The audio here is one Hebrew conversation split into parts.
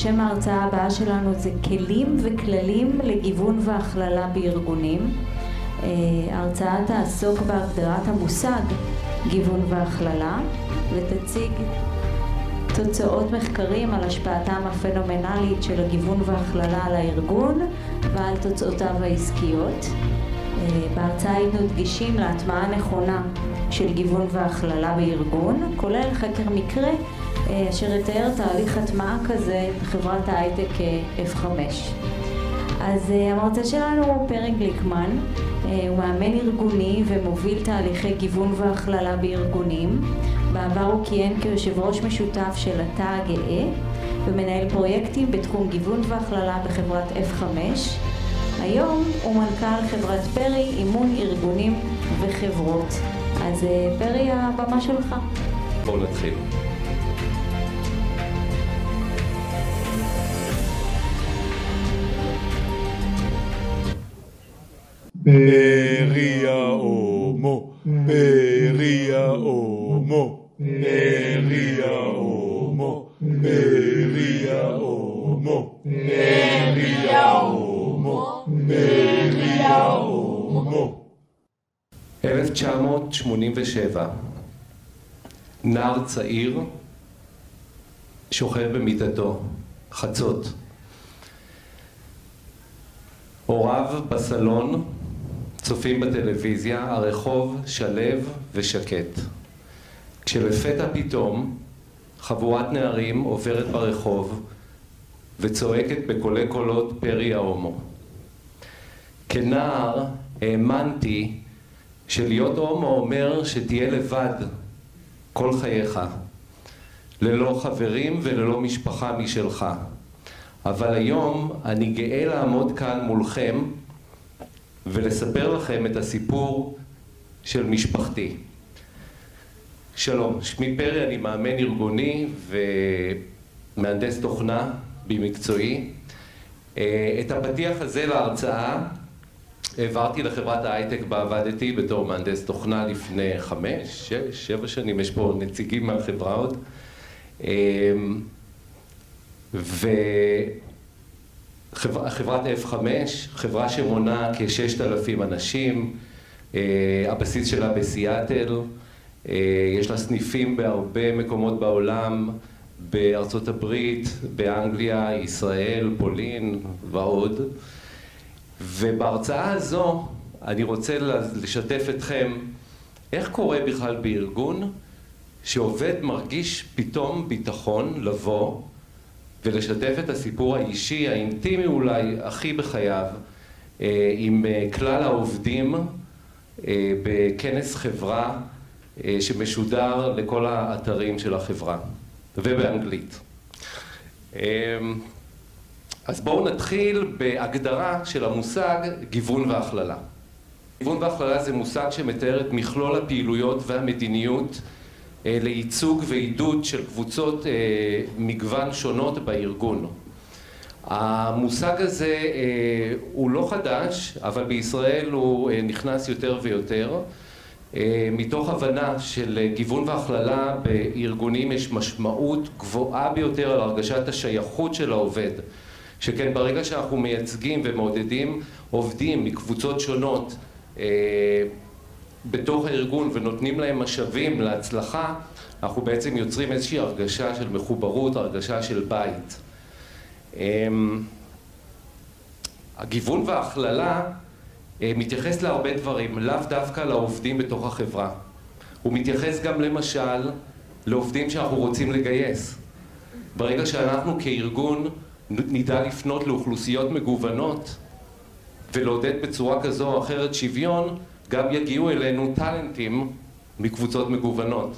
ששם ההרצאה הבאה שלנו זה כלים וכללים לגיוון והכללה בארגונים. ההרצאה תעסוק בהגדרת המושג גיוון והכללה, ותציג תוצאות מחקרים על השפעתם הפנומנלית של הגיוון והכללה על הארגון ועל תוצאותיו העסקיות. בהרצאה היינו דגישים להטמעה נכונה של גיוון והכללה בארגון, כולל חקר מקרה אשר יתאר תהליך הטמעה כזה בחברת ההייטק F5. אז המרצה שלנו הוא פרי גליקמן, הוא מאמן ארגוני ומוביל תהליכי גיוון והכללה בארגונים. בעבר הוא כיהן כיושב ראש משותף של התא הגאה ומנהל פרויקטים בתחום גיוון והכללה בחברת F5. היום הוא מנכ"ל חברת פרי אימון ארגונים וחברות. אז פרי, הבמה שלך. בואו נתחיל. פרי האומו, פרי האומו, פרי האומו, פרי האומו, פרי האומו, פרי האומו. 1987, נער צעיר שוכב במיטתו, חצות. הוריו בסלון, צופים בטלוויזיה, הרחוב שלב ושקט. כשלפתע פתאום חבורת נערים עוברת ברחוב וצועקת בקולי קולות פרי ההומו. כנער האמנתי שלהיות הומו אומר שתהיה לבד כל חייך, ללא חברים וללא משפחה משלך. אבל היום אני גאה לעמוד כאן מולכם ולספר לכם את הסיפור של משפחתי. שלום, שמי פרי, אני מאמן ארגוני ומהנדס תוכנה במקצועי. את הפתיח הזה להרצאה העברתי לחברת ההייטק בה עבדתי בתור מהנדס תוכנה לפני 5-6-7 שנים, יש פה נציגים מהחברה עוד. חברת F5, חברה שמונה כ-6,000 אנשים, הבסיס שלה בסיאטל, יש לה סניפים בהרבה מקומות בעולם, בארצות הברית, באנגליה, ישראל, פולין ועוד. ובהרצאה הזו אני רוצה לשתף אתכם איך קורה בכלל בארגון שעובד מרגיש פתאום ביטחון לבוא ולשתף את הסיפור האישי, האינטימי אולי, הכי בחייו, עם כלל העובדים בכנס חברה שמשודר לכל האתרים של החברה, ובאנגלית. אז בואו נתחיל בהגדרה של המושג גיוון והכללה. גיוון והכללה זה מושג שמתאר את מכלול הפעילויות והמדיניות לייצוג ועידוד של קבוצות מגוון שונות בארגון. המושג הזה הוא לא חדש, אבל בישראל הוא נכנס יותר ויותר. מתוך הבנה של גיוון והכללה בארגונים יש משמעות גבוהה ביותר על הרגשת השייכות של העובד, שכן ברגע שאנחנו מייצגים ומעודדים עובדים מקבוצות שונות בתוך הארגון ונותנים להם משאבים להצלחה, אנחנו בעצם יוצרים איזושהי הרגשה של מחוברות, הרגשה של בית. הגיוון וההכללה מתייחס להרבה דברים, לאו דווקא לעובדים בתוך החברה. הוא מתייחס גם למשל לעובדים שאנחנו רוצים לגייס. ברגע שאנחנו כארגון נדע לפנות לאוכלוסיות מגוונות ולעודד בצורה כזו או אחרת שוויון, גם יגיעו אלינו טלנטים מקבוצות מגוונות.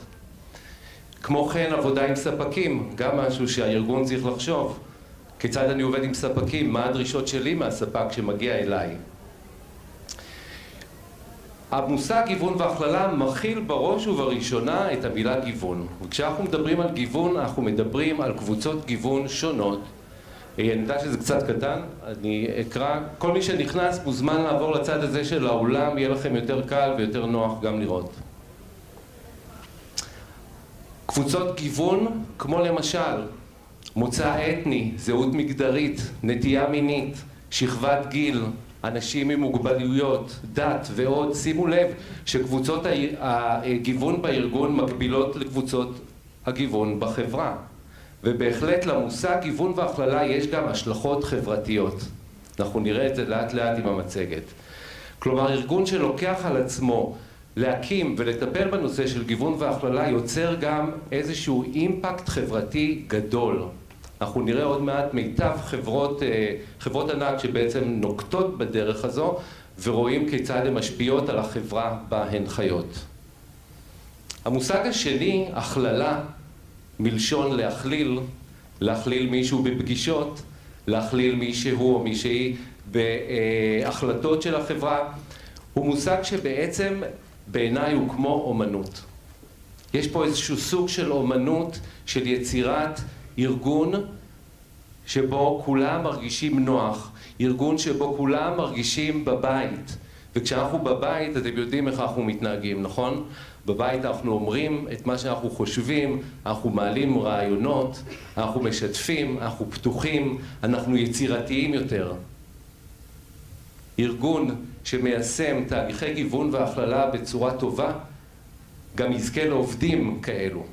כמו כן, עבודה עם ספקים, גם משהו שהארגון צריך לחשוב. כיצד אני עובד עם ספקים? מה הדרישות שלי מהספק שמגיע אליי? המושג גיוון והכללה מכיל בראש ובראשונה את המילה גיוון. וכשאנחנו מדברים על גיוון, אנחנו מדברים על קבוצות גיוון שונות. אני יודע שזה קצת קטן, אני אקרא. כל מי שנכנס מוזמן לעבור לצד הזה של האולם, יהיה לכם יותר קל ויותר נוח גם לראות. קבוצות גיוון, כמו למשל מוצא אתני, זהות מגדרית, נטייה מינית, שכבת גיל, אנשים עם מוגבלויות, דת ועוד. שימו לב שקבוצות הגיוון בארגון מקבילות לקבוצות הגיוון בחברה. ובהחלט למושג גיוון והכללה יש גם השלכות חברתיות. אנחנו נראה את זה לאט לאט עם המצגת. כלומר, ארגון שלוקח על עצמו להקים ולטפל בנושא של גיוון והכללה יוצר גם איזשהו אימפקט חברתי גדול. אנחנו נראה עוד מעט מיטב חברות ענק שבעצם נוקטות בדרך הזו ורואים כיצד הן משפיעות על החברה בה הן חיות. המושג השני, הכללה, מלשון להכליל, להכליל מישהו בפגישות, להכליל מישהו או מישהי בהחלטות של החברה, הוא מושג שבעצם בעיניי הוא כמו אומנות. יש פה איזשהו סוג של אומנות של יצירת ארגון שבו כולם מרגישים נוח, ארגון שבו כולם מרגישים בבית. וכשאנחנו בבית, אתם יודעים איך אנחנו מתנהגים, נכון? בבית אנחנו אומרים את מה שאנחנו חושבים, אנחנו מעלים רעיונות, אנחנו משתפים, אנחנו פתוחים, אנחנו יצירתיים יותר. ארגון שמיישם תהליכי גיוון והכללה בצורה טובה, גם יזכה לעובדים כאלו.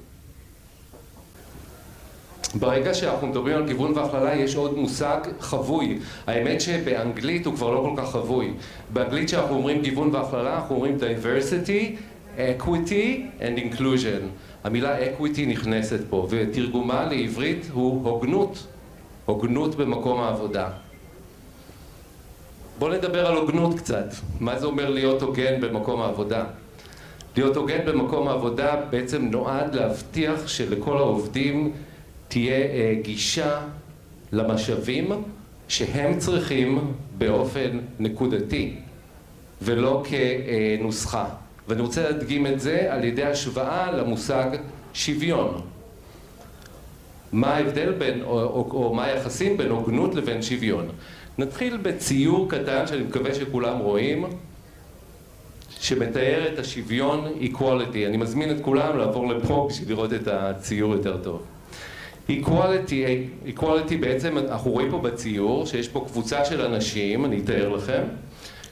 ברגע שאנחנו מדברים על גיוון והכללה יש עוד מושג חבוי. האמת שבאנגלית הוא כבר לא כל כך חבוי. באנגלית שאנחנו אומרים גיוון והכללה, אנחנו אומרים diversity, equity and inclusion. המילה equity נכנסת פה, ותרגומה לעברית הוא הוגנות. הוגנות במקום העבודה. בואו נדבר על הוגנות קצת. מה זה אומר להיות הוגן במקום העבודה? להיות הוגן במקום העבודה בעצם נועד להבטיח שלכל העובדים תהיה גישה למשאבים שהם צריכים באופן נקודתי ולא כנוסחה. ואני רוצה להדגים את זה על ידי השוואה למושג שוויון. מה ההבדל בין, או מה היחסים בין הוגנות לבין שוויון? נתחיל בציור קטן שאני מקווה שכולם רואים, שמתאר את השוויון equality. אני מזמין את כולם לעבור לפה בשביל לראות את הציור יותר טוב. equality בעצם, אנחנו רואים פה בציור שיש פה קבוצה של אנשים, אני אתאר לכם,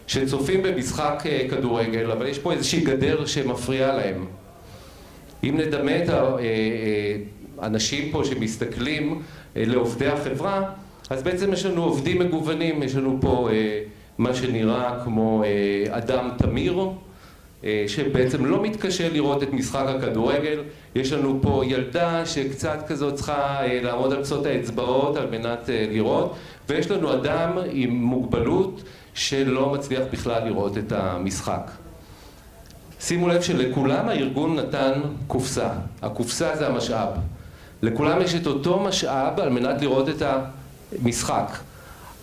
שצופים במשחק כדורגל, אבל יש פה איזושהי גדר שמפריעה להם. אם נדמה את האנשים פה שמסתכלים לעובדי החברה, אז בעצם יש לנו עובדים מגוונים, יש לנו פה מה שנראה כמו אדם תמיר, שבעצם לא מתקשה לראות את משחק הכדורגל. יש לנו פה ילדה שקצת כזאת צריכה לעמוד על קצות האצבעות על מנת לראות, ויש לנו אדם עם מוגבלות שלא מצליח בכלל לראות את המשחק. שימו לב שלכולם הארגון נתן קופסה. הקופסה זה המשאב. לכולם יש את אותו משאב על מנת לראות את המשחק,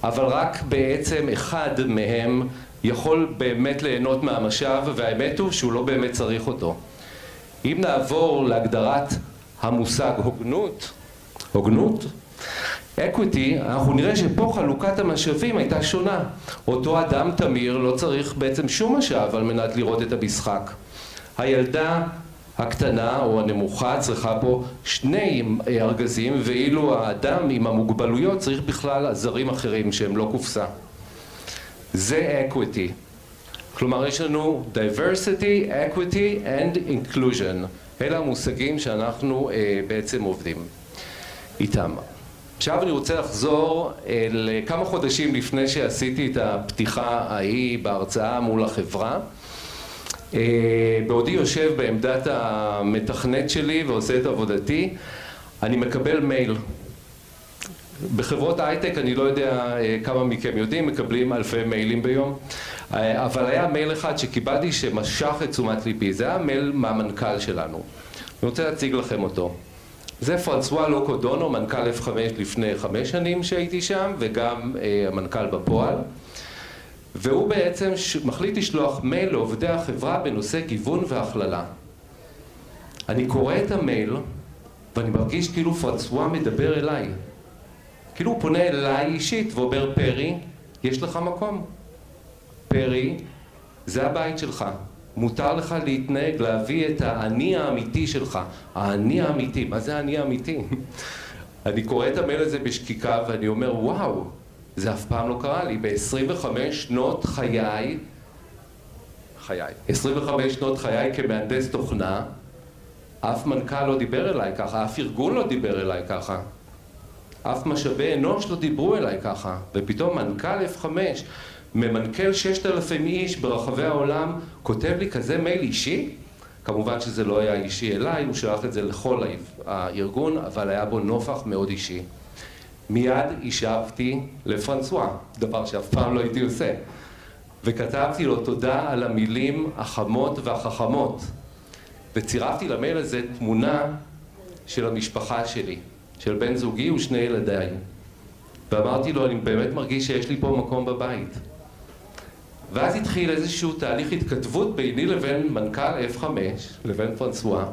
אבל רק בעצם אחד מהם יכול באמת ליהנות מהמשאב, והאמת הוא שהוא לא באמת צריך אותו. אם נעבור להגדרת המושג הוגנות, equity, אנחנו נראה שפה חלוקת המשאבים הייתה שונה. אותו אדם תמיר לא צריך בעצם שום משאב על מנת לראות את המשחק. הילדה הקטנה או הנמוכה צריכה פה שני ארגזים, ואילו האדם עם המוגבלויות צריך בכלל עזרים אחרים שהם לא קופסה. זה equity. כלומר, יש לנו diversity, equity and inclusion. אלה המושגים שאנחנו בעצם עובדים איתם. עכשיו אני רוצה לחזור לכמה חודשים לפני שעשיתי את הפתיחה ההיא בהרצאה מול החברה. בעודי יושב בעמדת המתכנת שלי ועושה את עבודתי, אני מקבל מייל. בחברות הייטק, אני לא יודע כמה מכם יודעים, מקבלים אלפי מיילים ביום, אבל היה מייל אחד שקיבלתי שמשך את תשומת ליבי. זה היה מייל מהמנכ"ל שלנו. אני רוצה להציג לכם אותו. זה פרנסואה לוקו-דונו, מנכ"ל F5 לפני 5 שנים שהייתי שם, וגם המנכ"ל בפועל. והוא בעצם מחליט לשלוח מייל לעובדי החברה בנושא גיוון והכללה. אני קורא את המייל ואני מרגיש כאילו פרנסואה מדבר אליי. כאילו הוא פונה אליי אישית ואומר, פרי, יש לך מקום. פרי, זה הבית שלך. מותר לך להתנהג, להביא את האני האמיתי שלך. האני האמיתי, מה זה האני האמיתי? אני קורא את המייל הזה בשקיקה ואני אומר, וואו, זה אף פעם לא קרה לי. ב-25 שנות חיי, 25 שנות חיי כמהנדס תוכנה, אף מנכ"ל לא דיבר אליי ככה, אף ארגון לא דיבר אליי ככה. אף משאבי אנוש לא דיברו אליי ככה. ופתאום מנכ"ל F5, ממנכ"ל 6,000 איש ברחבי העולם, כותב לי כזה מייל אישי. כמובן שזה לא היה אישי אליי, הוא שלח את זה לכל הארגון, אבל היה בו נופח מאוד אישי. מיד השבתי לפרנסואה, דבר שאף פעם לא הייתי עושה. וכתבתי לו תודה על המילים החמות והחכמות. וצירפתי למייל הזה תמונה של המשפחה שלי, של בן זוגי ושני ילדיי. ואמרתי לו, אני באמת מרגיש שיש לי פה מקום בבית. ואז התחיל איזשהו תהליך התכתבות ביני לבין מנכ"ל F5, לבין פרנסואה,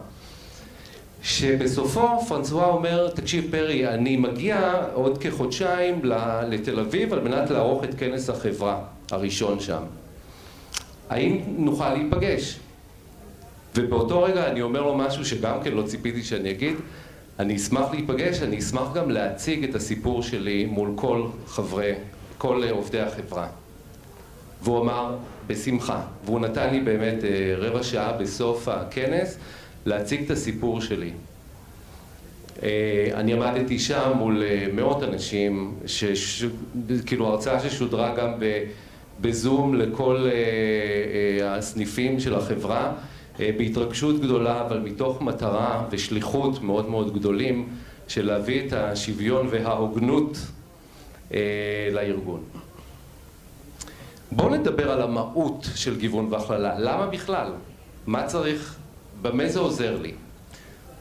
שבסופו פרנסואה אומר, תקשיב פרי, אני מגיע עוד כחודשיים לתל אביב על מנת לערוך את כנס החברה הראשון שם. האם נוכל להיפגש? ובאותו רגע אני אומר לו משהו שגם כן לא ציפיתי שאני אגיד, אני אשמח להיפגש, אני אשמח גם להציג את הסיפור שלי מול כל עובדי החברה. והוא אמר, בשמחה. והוא נתן לי באמת רבע שעה בסוף הכנס להציג את הסיפור שלי. אני עמדתי שם מול מאות אנשים, כאילו הרצאה ששודרה גם בזום לכל הסניפים של החברה, בהתרגשות גדולה, אבל מתוך מטרה ושליחות מאוד מאוד גדולים של להביא את השוויון וההוגנות לארגון. בואו נדבר על המהות של גיוון והכללה. למה בכלל? מה צריך? במה זה עוזר לי?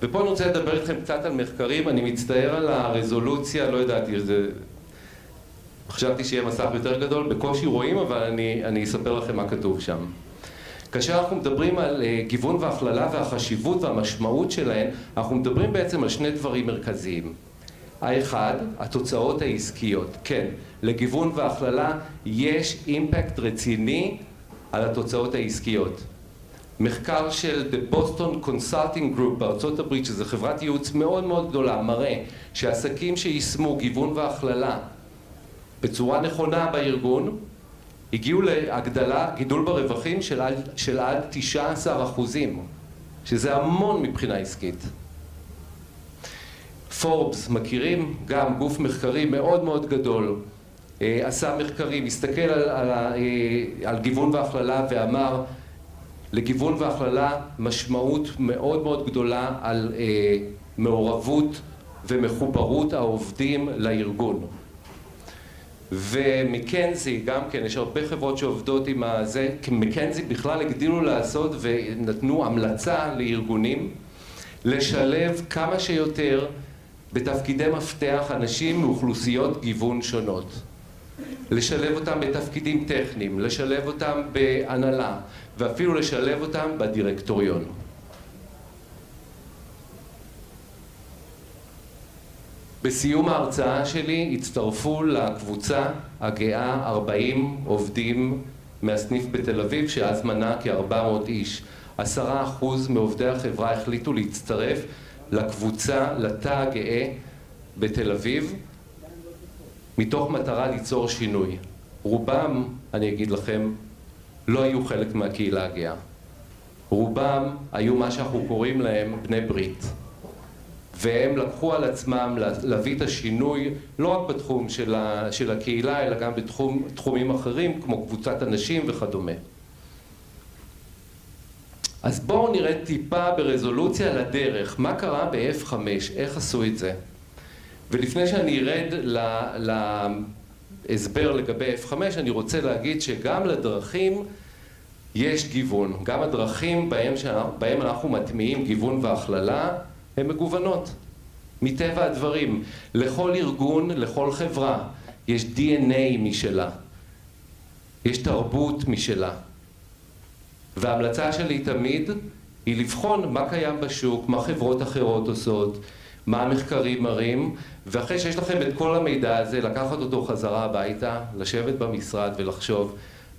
ופה אני רוצה לדבר איתכם קצת על מחקרים. אני מצטער על הרזולוציה, לא ידעתי, חשבתי שיהיה מסך יותר גדול, בקושי רואים, אבל אני אספר לכם מה כתוב שם. כאשר אנחנו מדברים על גיוון והכללה והחשיבות והמשמעות שלהן, אנחנו מדברים בעצם על שני דברים מרכזיים. האחד, התוצאות העסקיות. כן, לגיוון והכללה יש אימפקט רציני על התוצאות העסקיות. מחקר של The Boston Consulting Group בארצות הברית, שזו חברת ייעוץ מאוד מאוד גדולה, מראה שעסקים שיישמו גיוון והכללה בצורה נכונה בארגון, הגיעו להגדלה, גידול ברווחים של עד 19%, שזה המון מבחינה עסקית. פורבס, מכירים? גם גוף מחקרי מאוד מאוד גדול, עשה מחקרים, הסתכל על גיוון והכללה ואמר, לגיוון והכללה משמעות מאוד מאוד גדולה על מעורבות ומחוברות העובדים לארגון. ומקנזי, גם כן, יש הרבה חברות שעובדות עם זה, כי מקנזי בכלל הגדילו לעשות ונתנו המלצה לארגונים לשלב כמה שיותר בתפקידי מפתח אנשים מאוכלוסיות גיוון שונות. לשלב אותם בתפקידים טכניים, לשלב אותם בהנהלה, ואפילו לשלב אותם בדירקטוריון. בסיום ההרצאה שלי הצטרפו לקבוצה הגאה 40 עובדים מהסניף בתל אביב, שאז מנה כ400 איש. 10% מעובדי החברה החליטו להצטרף לקבוצה, לתא הגאה בתל אביב, מתוך מטרה ליצור שינוי. רובם, אני אגיד לכם, לא היו חלק מהקהילה הגאה. רובם היו מה שאנחנו קוראים להם בני ברית. והם לקחו על עצמם להביא את השינוי לא רק בתחום של הקהילה, אלא גם בתחומים אחרים, כמו קבוצת אנשים וכדומה. אז בואו נראה טיפה ברזולוציה לדרך, מה קרה ב-F5, איך עשו את זה. ולפני שאני ארד להסבר לגבי F5, אני רוצה להגיד שגם לדרכים יש גיוון. גם הדרכים בהם אנחנו מטמיעים גיוון והכללה, הן מגוונות, מטבע הדברים. לכל ארגון, לכל חברה, יש DNA משלה, יש תרבות משלה. וההמלצה שלי תמיד היא לבחון מה קיים בשוק, מה חברות אחרות עושות, מה המחקרים מראים, ואחרי שיש לכם את כל המידע הזה, לקחת אותו חזרה הביתה, לשבת במשרד ולחשוב,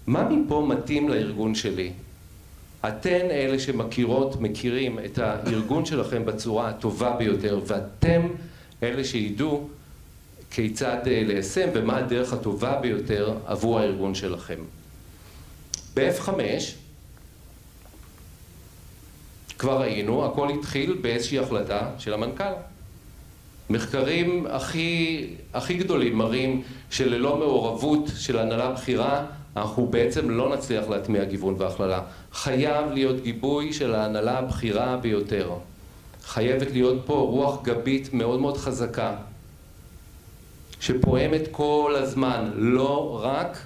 מה מפה מתאים לארגון שלי? אתן אלה שמכירים את הארגון שלכם בצורה הטובה ביותר, ואתם אלה שידעו כיצד ליישם ומה הדרך הטובה ביותר עבור הארגון שלכם. ב-F5 כבר ראינו, הכל התחיל באיזושהי החלטה של המנכ"ל. מחקרים הכי גדולים מראים שללא מעורבות של הנהלה בכירה, אנחנו בעצם לא נצליח להטמיע גיוון והכללה. חייב להיות גיבוי של ההנהלה הבכירה ביותר. חייבת להיות פה רוח גבית מאוד מאוד חזקה, שפועמת כל הזמן, לא רק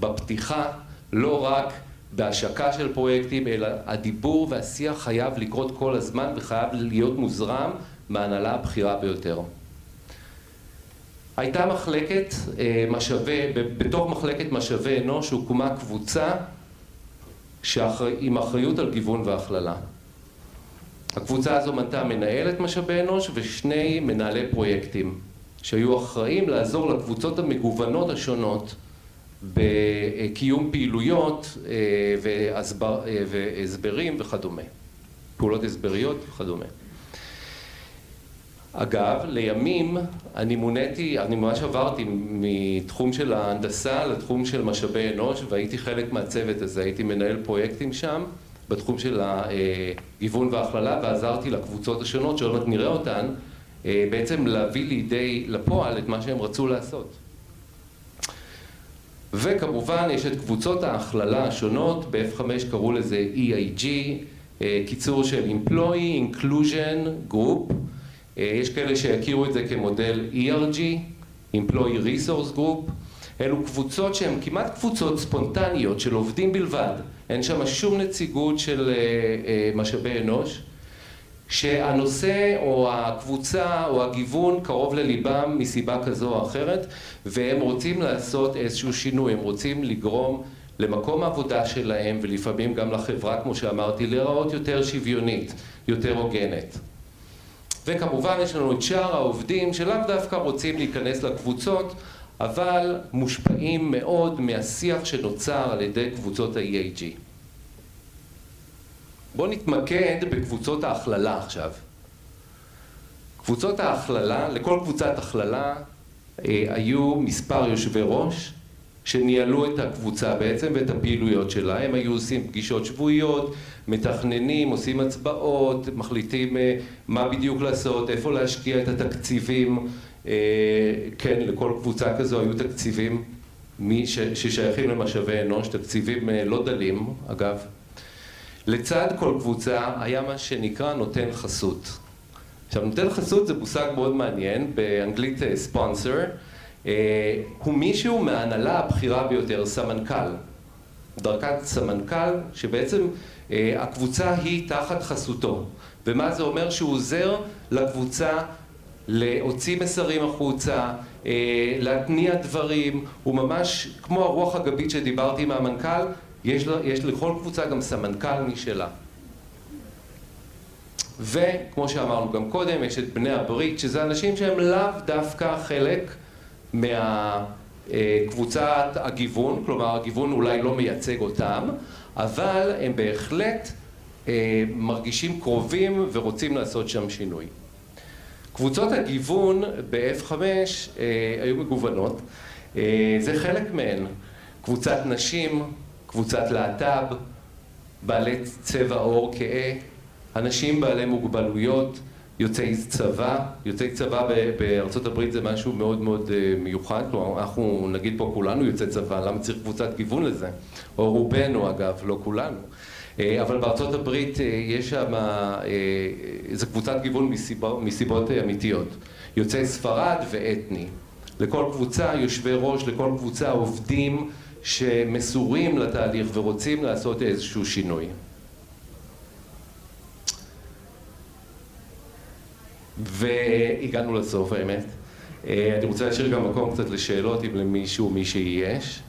בפתיחה, לא רק בהשקה של פרויקטים, אלא הדיבור והשיח חייב לקרות כל הזמן וחייב להיות מוזרם מההנהלה הבכירה ביותר. הייתה מחלקת משאבי, בתוך מחלקת משאבי אנוש הוקמה קבוצה עם אחריות על גיוון והכללה. הקבוצה הזו מנתה מנהלת משאבי אנוש ושני מנהלי פרויקטים שהיו אחראים לעזור לקבוצות המגוונות השונות בקיום פעילויות והסברים וכדומה, פעולות הסבריות וכדומה. אגב, לימים אני ממש עברתי מתחום של ההנדסה לתחום של משאבי אנוש, והייתי חלק מהצוות הזה, הייתי מנהל פרויקטים שם בתחום של הגיוון וההכללה, ועזרתי לקבוצות השונות שעוד מעט נראה אותן, בעצם להביא לידי לפועל את מה שהם רצו לעשות. וכמובן יש את קבוצות ההכללה השונות, ב-F5 קראו לזה EIG, קיצור של Employee Inclusion Group, יש כאלה שיכירו את זה כמודל ERG, Employee Resource Group. אלו קבוצות שהן כמעט קבוצות ספונטניות של עובדים בלבד, אין שם שום נציגות של משאבי אנוש, שהנושא או הקבוצה או הגיוון קרוב לליבם מסיבה כזו או אחרת, והם רוצים לעשות איזשהו שינוי, הם רוצים לגרום למקום העבודה שלהם ולפעמים גם לחברה, כמו שאמרתי, להיראות יותר שוויונית, יותר הוגנת. וכמובן יש לנו את שאר העובדים שלאו דווקא רוצים להיכנס לקבוצות, אבל מושפעים מאוד מהשיח שנוצר על ידי קבוצות ה-EIG. בואו נתמקד בקבוצות ההכללה עכשיו. קבוצות ההכללה, לכל קבוצת הכללה היו מספר יושבי ראש שניהלו את הקבוצה בעצם ואת הפעילויות שלה. הם היו עושים פגישות שבועיות, מתכננים, עושים הצבעות, מחליטים מה בדיוק לעשות, איפה להשקיע את התקציבים. כן, לכל קבוצה כזו היו תקציבים ששייכים למשאבי אנוש, תקציבים לא דלים, אגב. לצד כל קבוצה היה מה שנקרא נותן חסות. עכשיו, נותן חסות זה מושג מאוד מעניין, באנגלית sponsor, הוא מישהו מההנהלה הבכירה ביותר, סמנכ"ל, דרגת סמנכ"ל, שבעצם הקבוצה היא תחת חסותו. ומה זה אומר? שהוא עוזר לקבוצה להוציא מסרים החוצה, להתניע דברים, הוא ממש כמו הרוח הגבית שדיברתי עם המנכ"ל, יש לכל קבוצה גם סמנכ"ל משלה. וכמו שאמרנו גם קודם, יש את בני הברית, שזה אנשים שהם לאו דווקא חלק מהקבוצת הגיוון, כלומר הגיוון אולי לא מייצג אותם, אבל הם בהחלט מרגישים קרובים ורוצים לעשות שם שינוי. קבוצות הגיוון ב-F5 היו מגוונות, זה חלק מהן. קבוצת נשים, קבוצת להט"ב, בעלי צבע עור כהה, אנשים בעלי מוגבלויות, יוצאי צבא. יוצאי צבא בארצות הברית זה משהו מאוד מאוד מיוחד, אנחנו נגיד פה כולנו יוצאי צבא, למה צריך קבוצת גיוון לזה? או רובנו אגב, לא כולנו. אבל בארצות הברית יש שם, זה קבוצת גיוון מסיבות אמיתיות. יוצאי ספרד ואתני. לכל קבוצה יושבי ראש, לכל קבוצה עובדים שמסורים לתהליך ורוצים לעשות איזשהו שינוי. והגענו לסוף האמת. אני רוצה להשאיר גם מקום קצת לשאלות אם למישהו מישהי יש.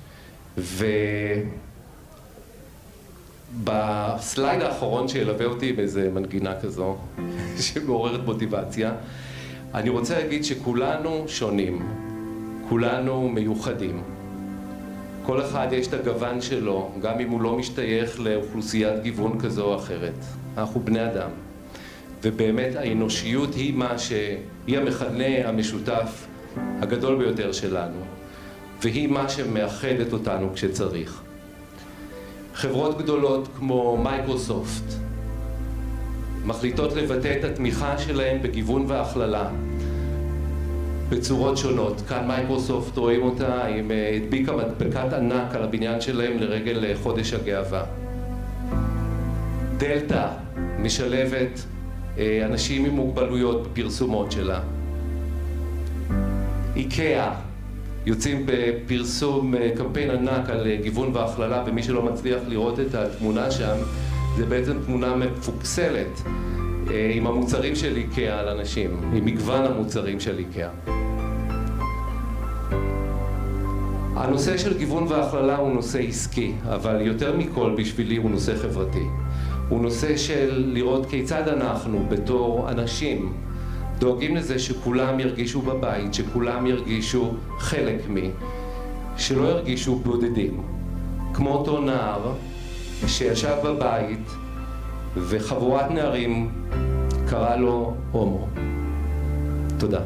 בסלייד האחרון שילווה אותי עם איזה מנגינה כזו שמעוררת מוטיבציה, אני רוצה להגיד שכולנו שונים, כולנו מיוחדים. כל אחד יש את הגוון שלו, גם אם הוא לא משתייך לאוכלוסיית גיוון כזו או אחרת. אנחנו בני אדם. ובאמת האנושיות היא מה שהיא המכנה המשותף הגדול ביותר שלנו, והיא מה שמאחדת אותנו כשצריך. חברות גדולות כמו מייקרוסופט מחליטות לבטא את התמיכה שלהן בגיוון והכללה בצורות שונות. כאן מייקרוסופט רואים אותה עם הדביקה מדבקת ענק על הבניין שלהם לרגל חודש הגאווה. דלתא משלבת אנשים עם מוגבלויות בפרסומות שלה. איקאה יוצאים בפרסום קמפיין ענק על גיוון והכללה, ומי שלא מצליח לראות את התמונה שם, זה בעצם תמונה מפוקסלת עם המוצרים של איקאה על אנשים, עם מגוון המוצרים של איקאה. הנושא של גיוון והכללה הוא נושא עסקי, אבל יותר מכל בשבילי הוא נושא חברתי. הוא נושא של לראות כיצד אנחנו בתור אנשים דואגים לזה שכולם ירגישו בבית, שכולם ירגישו חלק מי, שלא ירגישו בודדים. כמו אותו נער שישב בבית וחבורת נערים קרא לו הומו. תודה.